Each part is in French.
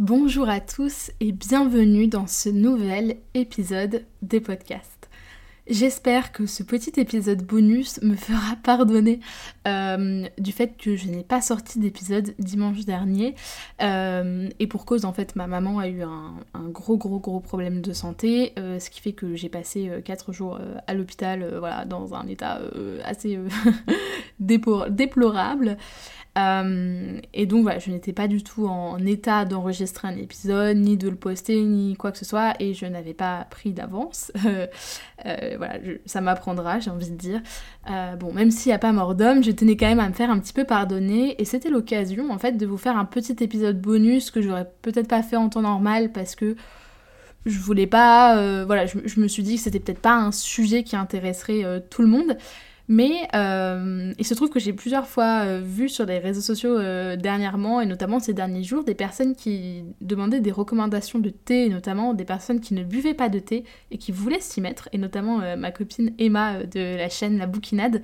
Bonjour à tous et bienvenue dans ce nouvel épisode des podcasts. J'espère que ce petit épisode bonus me fera pardonner du fait que je n'ai pas sorti d'épisode dimanche dernier et pour cause en fait ma maman a eu un gros problème de santé, ce qui fait que j'ai passé 4 jours à l'hôpital voilà, dans un état assez déplorable. Et donc voilà, je n'étais pas du tout en état d'enregistrer un épisode, ni de le poster, ni quoi que ce soit, et je n'avais pas pris d'avance. Voilà, ça m'apprendra, j'ai envie de dire. Bon, même s'il n'y a pas mort d'homme, je tenais quand même à me faire un petit peu pardonner, et c'était l'occasion en fait de vous faire un petit épisode bonus que j'aurais peut-être pas fait en temps normal parce que je voulais pas. Voilà, je me suis dit que c'était peut-être pas un sujet qui intéresserait tout le monde. Mais il se trouve que j'ai plusieurs fois vu sur les réseaux sociaux dernièrement, et notamment ces derniers jours, des personnes qui demandaient des recommandations de thé, et notamment des personnes qui ne buvaient pas de thé et qui voulaient s'y mettre, et notamment ma copine Emma de la chaîne La Bouquinade,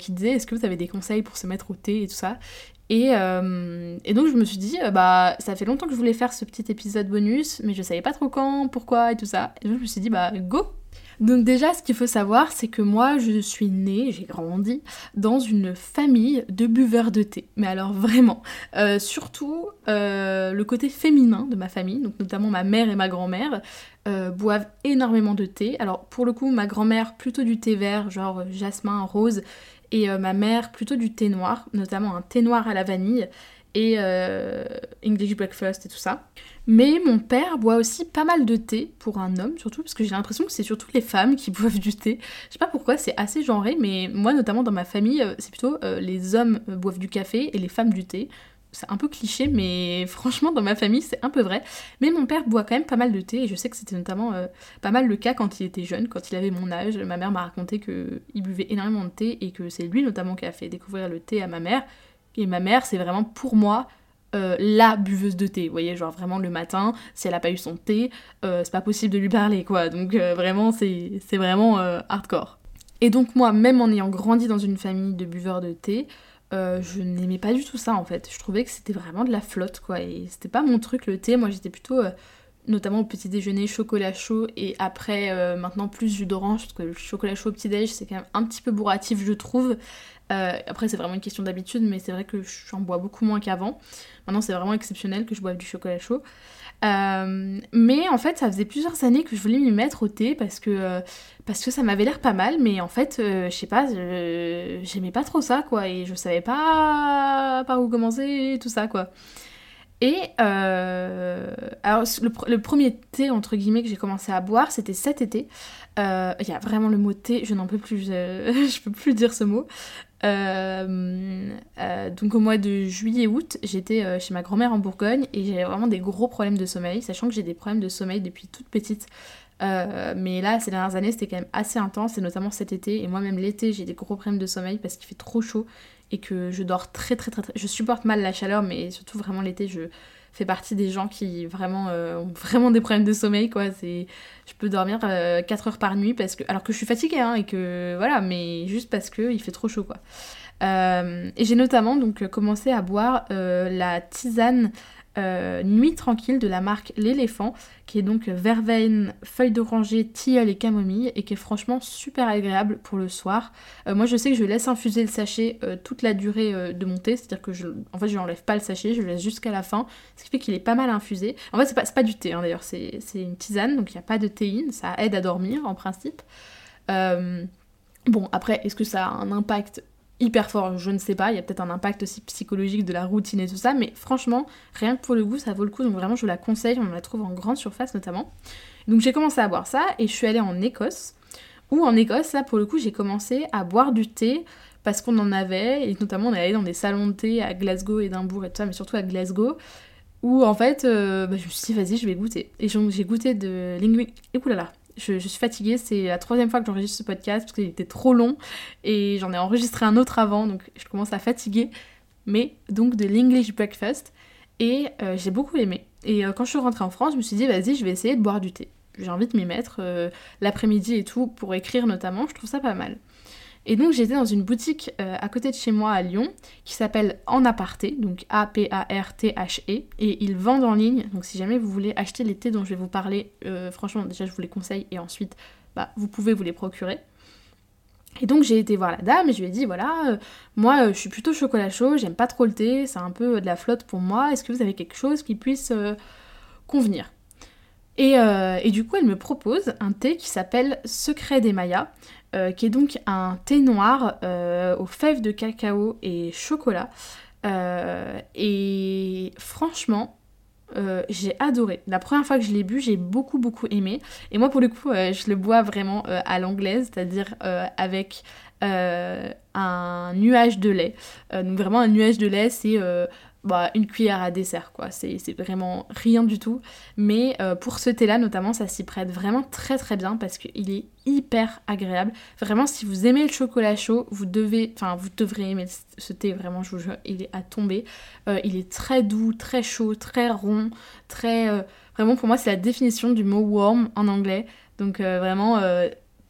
qui disait « Est-ce que vous avez des conseils pour se mettre au thé ?» et tout ça. Et donc je me suis dit, bah ça fait longtemps que je voulais faire ce petit épisode bonus, mais je savais pas trop quand, pourquoi et tout ça. Et donc je me suis dit, bah go! Donc déjà, ce qu'il faut savoir, c'est que moi, je suis née, j'ai grandi, dans une famille de buveurs de thé. Mais alors vraiment, surtout le côté féminin de ma famille, donc notamment ma mère et ma grand-mère, boivent énormément de thé. Alors pour le coup, ma grand-mère, plutôt du thé vert, genre jasmin, rose, et ma mère, plutôt du thé noir, notamment un thé noir à la vanille, et English breakfast et tout ça. Mais mon père boit aussi pas mal de thé, pour un homme surtout, parce que j'ai l'impression que c'est surtout les femmes qui boivent du thé. Je sais pas pourquoi, c'est assez genré, mais moi notamment dans ma famille, c'est plutôt les hommes boivent du café et les femmes du thé. C'est un peu cliché, mais franchement dans ma famille c'est un peu vrai. Mais mon père boit quand même pas mal de thé, et je sais que c'était notamment pas mal le cas quand il était jeune, quand il avait mon âge. Ma mère m'a raconté qu'il buvait énormément de thé, et que c'est lui notamment qui a fait découvrir le thé à ma mère. Et ma mère, c'est vraiment pour moi la buveuse de thé, vous voyez, genre vraiment le matin, si elle a pas eu son thé, c'est pas possible de lui parler, quoi. Donc vraiment, c'est vraiment hardcore. Et donc moi, même en ayant grandi dans une famille de buveurs de thé, je n'aimais pas du tout ça, en fait. Je trouvais que c'était vraiment de la flotte, quoi, et c'était pas mon truc, le thé. Moi, j'étais plutôt, notamment au petit déjeuner, chocolat chaud, et après, maintenant, plus jus d'orange, parce que le chocolat chaud au petit déj, c'est quand même un petit peu bourratif, je trouve. Après c'est vraiment une question d'habitude, mais c'est vrai que j'en bois beaucoup moins qu'avant. Maintenant c'est vraiment exceptionnel que je boive du chocolat chaud, mais en fait ça faisait plusieurs années que je voulais m'y mettre au thé parce que ça m'avait l'air pas mal, mais en fait je sais pas, j'aimais pas trop ça, quoi, et je savais pas par où commencer et tout ça, quoi. Et alors le premier thé entre guillemets que j'ai commencé à boire, c'était cet été. Il y a vraiment le mot thé, je n'en peux plus, je peux plus dire ce mot. Donc au mois de juillet-août, j'étais chez ma grand-mère en Bourgogne, et j'avais vraiment des gros problèmes de sommeil, sachant que j'ai des problèmes de sommeil depuis toute petite. Mais là, ces dernières années, c'était quand même assez intense, et notamment cet été. Et moi, même l'été, j'ai des gros problèmes de sommeil parce qu'il fait trop chaud et que je dors très. Je supporte mal la chaleur, mais surtout vraiment l'été, je fais partie des gens qui vraiment ont vraiment des problèmes de sommeil, quoi. C'est, je peux dormir 4 heures par nuit parce que, alors que je suis fatiguée, hein, et que voilà, mais juste parce que il fait trop chaud, quoi. Et j'ai notamment donc commencé à boire la tisane Nuit Tranquille de la marque L'Éléphant, qui est donc verveine, feuille d'oranger, tilleul et camomille, et qui est franchement super agréable pour le soir. Moi je sais que je laisse infuser le sachet toute la durée de mon thé, c'est-à-dire que je n'enlève pas le sachet, je le laisse jusqu'à la fin, ce qui fait qu'il est pas mal infusé. En fait c'est pas du thé, hein, d'ailleurs, c'est une tisane, donc il n'y a pas de théine, ça aide à dormir en principe. Bon après, est-ce que ça a un impact hyper fort, je ne sais pas, il y a peut-être un impact aussi psychologique de la routine et tout ça, mais franchement, rien que pour le goût, ça vaut le coup, donc vraiment je la conseille, on la trouve en grande surface notamment. Donc j'ai commencé à boire ça, et je suis allée en Écosse, là pour le coup j'ai commencé à boire du thé parce qu'on en avait, et notamment on allait dans des salons de thé à Glasgow, Édimbourg et tout ça, mais surtout à Glasgow, où en fait je me suis dit vas-y je vais goûter. Et j'ai goûté de linguini, et oulala, je suis fatiguée, c'est la troisième fois que j'enregistre ce podcast, parce qu'il était trop long, et j'en ai enregistré un autre avant, donc je commence à fatiguer, mais donc de l'English breakfast, et j'ai beaucoup aimé. Et quand je suis rentrée en France, je me suis dit vas-y je vais essayer de boire du thé. J'ai envie de m'y mettre l'après-midi et tout, pour écrire notamment, je trouve ça pas mal. Et donc j'étais dans une boutique à côté de chez moi à Lyon, qui s'appelle En Aparthé, donc A-P-A-R-T-H-E, et ils vendent en ligne, donc si jamais vous voulez acheter les thés dont je vais vous parler, franchement déjà je vous les conseille, et ensuite vous pouvez vous les procurer. Et donc j'ai été voir la dame et je lui ai dit voilà, moi je suis plutôt chocolat chaud, j'aime pas trop le thé, c'est un peu de la flotte pour moi, est-ce que vous avez quelque chose qui puisse convenir ? Et du coup elle me propose un thé qui s'appelle Secret des Mayas, qui est donc un thé noir aux fèves de cacao et chocolat, et franchement j'ai adoré. La première fois que je l'ai bu, j'ai beaucoup aimé, et moi pour le coup je le bois vraiment à l'anglaise, c'est-à-dire avec un nuage de lait, donc vraiment un nuage de lait c'est... une cuillère à dessert quoi, c'est vraiment rien du tout, mais pour ce thé là notamment ça s'y prête vraiment très bien parce qu'il est hyper agréable, vraiment si vous aimez le chocolat chaud vous devrez aimer ce thé, vraiment je vous jure il est à tomber, il est très doux, très chaud, très rond, très vraiment pour moi c'est la définition du mot warm en anglais, donc vraiment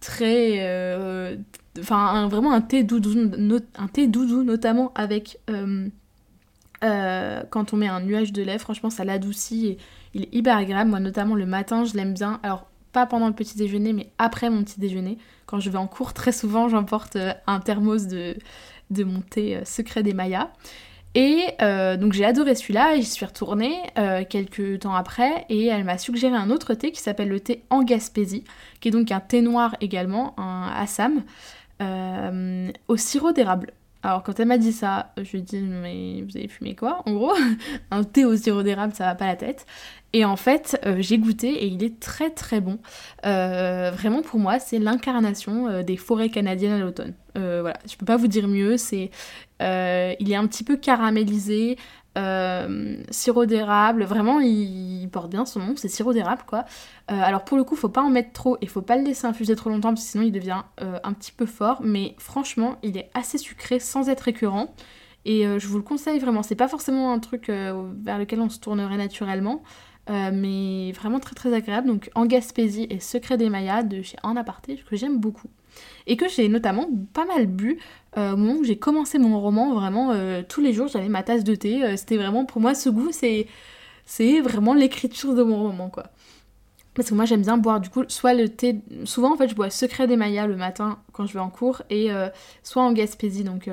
très vraiment un thé doudou, notamment avec quand on met un nuage de lait, franchement ça l'adoucit et il est hyper agréable. Moi notamment le matin je l'aime bien, alors pas pendant le petit déjeuner mais après mon petit déjeuner, quand je vais en cours très souvent j'emporte un thermos de mon thé secret des Mayas, et donc j'ai adoré celui-là et j'y suis retournée quelques temps après, et elle m'a suggéré un autre thé qui s'appelle le thé en Gaspésie, qui est donc un thé noir également, un Assam au sirop d'érable. Alors quand elle m'a dit ça, je lui ai dit mais vous avez fumé quoi en gros, un thé au sirop d'érable ça va pas la tête, et en fait j'ai goûté et il est très bon, vraiment pour moi c'est l'incarnation des forêts canadiennes à l'automne, voilà je peux pas vous dire mieux, c'est il est un petit peu caramélisé, sirop d'érable, vraiment il porte bien son nom, c'est sirop d'érable quoi, alors pour le coup faut pas en mettre trop et faut pas le laisser infuser trop longtemps parce que sinon il devient un petit peu fort, mais franchement il est assez sucré sans être écœurant, et je vous le conseille vraiment, c'est pas forcément un truc vers lequel on se tournerait naturellement, mais vraiment très agréable, donc en Gaspésie et Secret des Mayas de chez En Aparthé, que j'aime beaucoup. Et que j'ai notamment pas mal bu au moment où j'ai commencé mon roman, vraiment tous les jours j'avais ma tasse de thé, c'était vraiment pour moi ce goût c'est vraiment l'écriture de mon roman quoi. Parce que moi j'aime bien boire du coup soit le thé, souvent en fait je bois Secret des Mayas le matin quand je vais en cours, et soit en Gaspésie, donc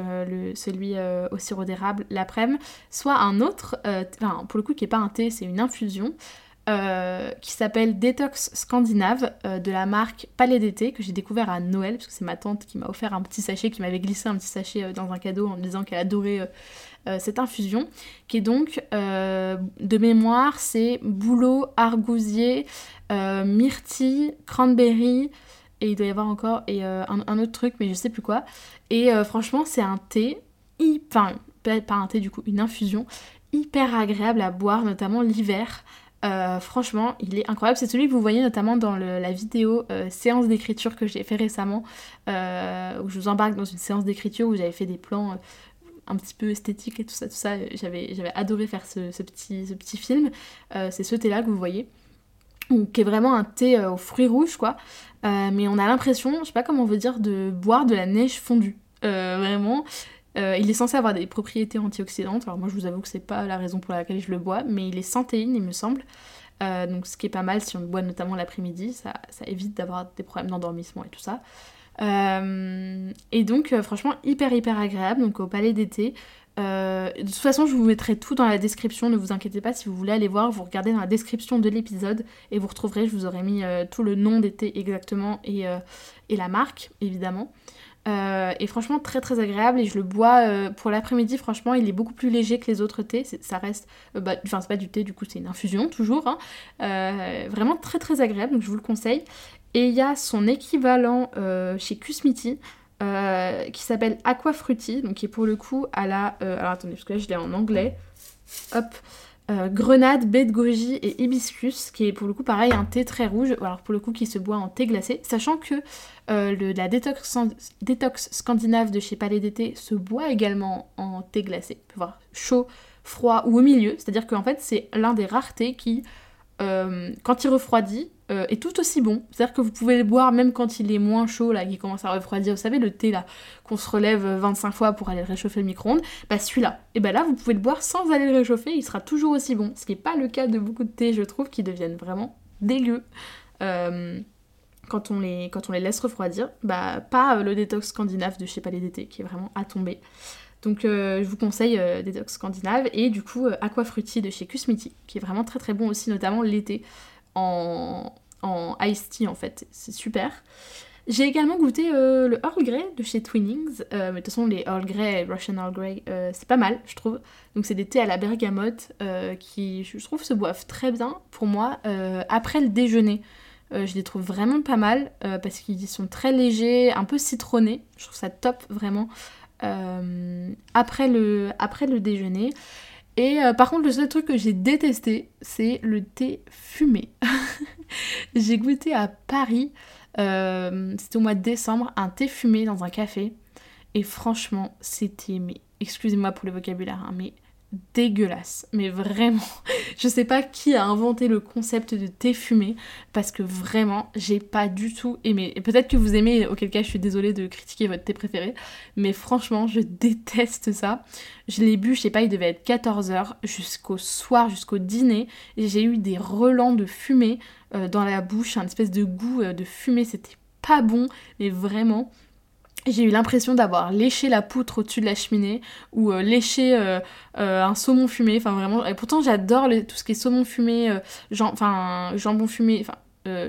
celui au sirop d'érable l'après-midi, soit un autre, pour le coup qui est pas un thé c'est une infusion, qui s'appelle Détox Scandinave de la marque Palais des Thés, que j'ai découvert à Noël parce que c'est ma tante qui m'a offert un petit sachet, qui m'avait glissé un petit sachet dans un cadeau en me disant qu'elle adorait cette infusion, qui est donc de mémoire c'est bouleau, argousier, myrtille, cranberry, et il doit y avoir encore et un autre truc mais je sais plus quoi, et franchement c'est un thé hyper, pas un thé du coup, une infusion hyper agréable à boire notamment l'hiver. Franchement il est incroyable, c'est celui que vous voyez notamment dans la vidéo séance d'écriture que j'ai fait récemment, où je vous embarque dans une séance d'écriture où j'avais fait des plans un petit peu esthétiques et tout ça, j'avais adoré faire ce petit film, c'est ce thé là que vous voyez, qui est vraiment un thé aux fruits rouges quoi, mais on a l'impression, je sais pas comment on veut dire, de boire de la neige fondue, vraiment. Il est censé avoir des propriétés antioxydantes, alors moi je vous avoue que c'est pas la raison pour laquelle je le bois, mais il est sans théine il me semble, donc ce qui est pas mal si on le boit notamment l'après-midi, ça évite d'avoir des problèmes d'endormissement et tout ça, et donc franchement hyper agréable, donc au Palais des Thés, de toute façon je vous mettrai tout dans la description, ne vous inquiétez pas si vous voulez aller voir, vous regardez dans la description de l'épisode et vous retrouverez, je vous aurai mis tout le nom des thés exactement, et la marque évidemment. Et franchement très agréable, et je le bois pour l'après-midi, franchement il est beaucoup plus léger que les autres thés, ça reste c'est pas du thé du coup, c'est une infusion toujours hein. Vraiment très agréable, donc je vous le conseille, et il y a son équivalent chez Kusmi Tea qui s'appelle Aquafrutti, donc qui est pour le coup à la... alors attendez, parce que là je l'ai en anglais. Hop. Grenade, baie de goji et hibiscus, qui est pour le coup pareil un thé très rouge, alors pour le coup qui se boit en thé glacé, sachant que la détox scandinave de chez Palais des Thés se boit également en thé glacé, on peut voir chaud, froid ou au milieu, c'est-à-dire qu'en fait c'est l'un des rares thés qui, quand il refroidit, est tout aussi bon, c'est-à-dire que vous pouvez le boire même quand il est moins chaud, là, qui commence à refroidir, vous savez le thé là, qu'on se relève 25 fois pour aller le réchauffer le micro-ondes, bah celui-là, et bah là vous pouvez le boire sans aller le réchauffer, il sera toujours aussi bon, ce qui n'est pas le cas de beaucoup de thés, je trouve, qui deviennent vraiment dégueux quand on les laisse refroidir, bah pas le détox scandinave de chez Palais des Thés, qui est vraiment à tomber, donc je vous conseille détox scandinave, et du coup Aquafrutti de chez Kusmi Tea, qui est vraiment très très bon aussi, notamment l'été, en iced tea en fait, c'est super. J'ai également goûté le Earl Grey de chez Twinings, mais de toute façon les Earl Grey, Russian Earl Grey, c'est pas mal je trouve, donc c'est des thés à la bergamote qui je trouve se boivent très bien pour moi après le déjeuner, je les trouve vraiment pas mal parce qu'ils sont très légers, un peu citronnés, je trouve ça top vraiment après le déjeuner. Et par contre, le seul truc que j'ai détesté, c'est le thé fumé. J'ai goûté à Paris, c'était au mois de décembre, un thé fumé dans un café. Et franchement, c'était, mais excusez-moi pour le vocabulaire, hein, mais dégueulasse. Mais vraiment, je sais pas qui a inventé le concept de thé fumé, parce que vraiment, j'ai pas du tout aimé. Et peut-être que vous aimez, auquel cas je suis désolée de critiquer votre thé préféré, mais franchement, je déteste ça. Je l'ai bu, je sais pas, il devait être 14h jusqu'au soir, jusqu'au dîner, et j'ai eu des relents de fumée dans la bouche, un espèce de goût de fumée, c'était pas bon, mais vraiment... J'ai eu l'impression d'avoir léché la poutre au-dessus de la cheminée ou léché un saumon fumé, enfin vraiment. Et pourtant j'adore tout ce qui est saumon fumé, jambon fumé,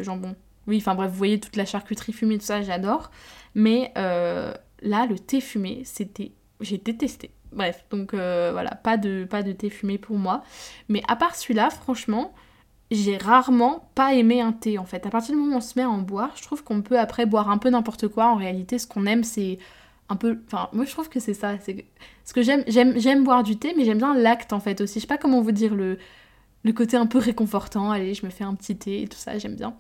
jambon. Oui, enfin bref, vous voyez toute la charcuterie fumée, tout ça, j'adore. Mais là, le thé fumé, j'ai détesté. Bref, donc voilà, pas de thé fumé pour moi. Mais à part celui-là, franchement, j'ai rarement pas aimé un thé en fait. À partir du moment où on se met à en boire, je trouve qu'on peut après boire un peu n'importe quoi. En réalité, ce qu'on aime, c'est un peu... Enfin, moi je trouve que c'est ça. C'est... Ce que j'aime boire du thé, mais j'aime bien l'acte en fait aussi. Je sais pas comment vous dire, le côté un peu réconfortant. Allez, je me fais un petit thé et tout ça, j'aime bien.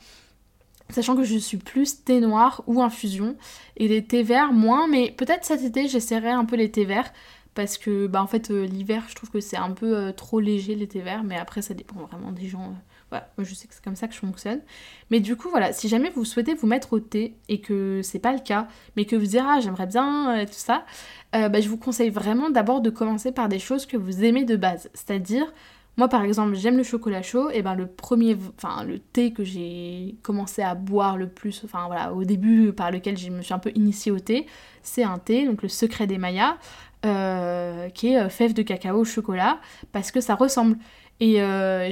Sachant que je suis plus thé noir ou infusion. Et les thés verts, moins. Mais peut-être cet été, j'essaierai un peu les thés verts. Parce que, bah en fait, l'hiver, je trouve que c'est un peu trop léger les thés verts. Mais après, ça dépend vraiment des gens... Voilà, moi je sais que c'est comme ça que je fonctionne. Mais du coup, voilà, si jamais vous souhaitez vous mettre au thé et que c'est pas le cas, mais que vous direz, ah, j'aimerais bien, tout ça, je vous conseille vraiment d'abord de commencer par des choses que vous aimez de base. C'est-à-dire, moi par exemple, j'aime le chocolat chaud, et ben le thé que j'ai commencé à boire le plus, enfin voilà, au début, par lequel je me suis un peu initiée au thé, c'est un thé, donc le Secret des Mayas, qui est fèves de cacao au chocolat, parce que ça ressemble. Et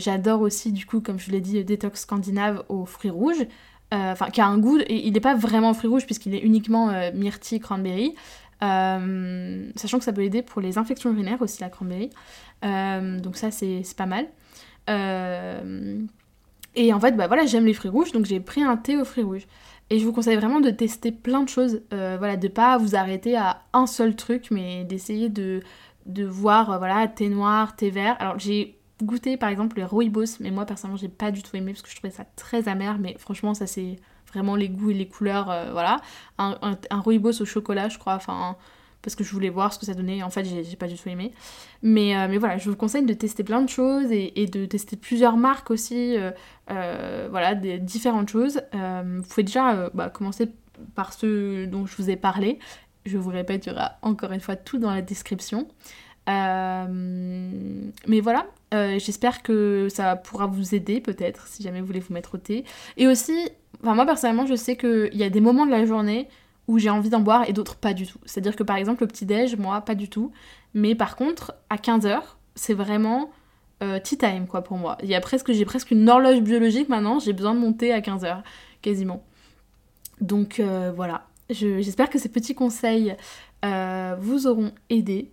j'adore aussi, du coup, comme je l'ai dit, le détox scandinave aux fruits rouges, qui a un goût, et il n'est pas vraiment fruits rouges puisqu'il est uniquement myrtille, cranberry, sachant que ça peut aider pour les infections urinaires aussi, la cranberry, donc ça c'est pas mal. Et en fait, bah voilà, j'aime les fruits rouges, donc j'ai pris un thé aux fruits rouges. Et je vous conseille vraiment de tester plein de choses, voilà, de pas vous arrêter à un seul truc, mais d'essayer de voir, voilà, thé noir, thé vert. Alors j'ai goûter par exemple les rooibos, mais moi personnellement j'ai pas du tout aimé parce que je trouvais ça très amer, mais franchement ça c'est vraiment les goûts et les couleurs, voilà, un rooibos au chocolat je crois, enfin parce que je voulais voir ce que ça donnait, en fait j'ai pas du tout aimé, mais voilà, je vous conseille de tester plein de choses et de tester plusieurs marques aussi, voilà, des différentes choses, vous pouvez déjà commencer par ceux dont je vous ai parlé, je vous répète, il y aura encore une fois tout dans la description. Mais voilà, j'espère que ça pourra vous aider peut-être si jamais vous voulez vous mettre au thé. Et aussi, enfin moi personnellement je sais qu'il y a des moments de la journée où j'ai envie d'en boire et d'autres pas du tout. C'est-à-dire que par exemple le petit-déj, moi pas du tout. Mais par contre, à 15h, c'est vraiment tea time quoi pour moi. J'ai presque une horloge biologique maintenant, j'ai besoin de mon thé à 15h quasiment. Donc voilà, j'espère que ces petits conseils vous auront aidé.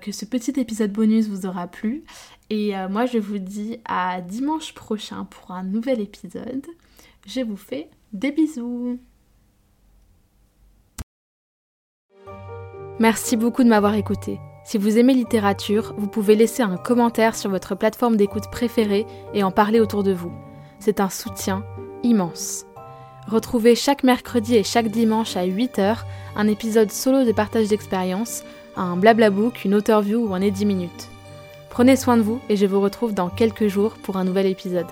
Que ce petit épisode bonus vous aura plu. Et moi, je vous dis à dimanche prochain pour un nouvel épisode. Je vous fais des bisous. Merci beaucoup de m'avoir écouté. Si vous aimez littérature, vous pouvez laisser un commentaire sur votre plateforme d'écoute préférée et en parler autour de vous. C'est un soutien immense. Retrouvez chaque mercredi et chaque dimanche à 8h un épisode solo de partage d'expérience, un blablabook, une author view ou un édit minute. Prenez soin de vous et je vous retrouve dans quelques jours pour un nouvel épisode.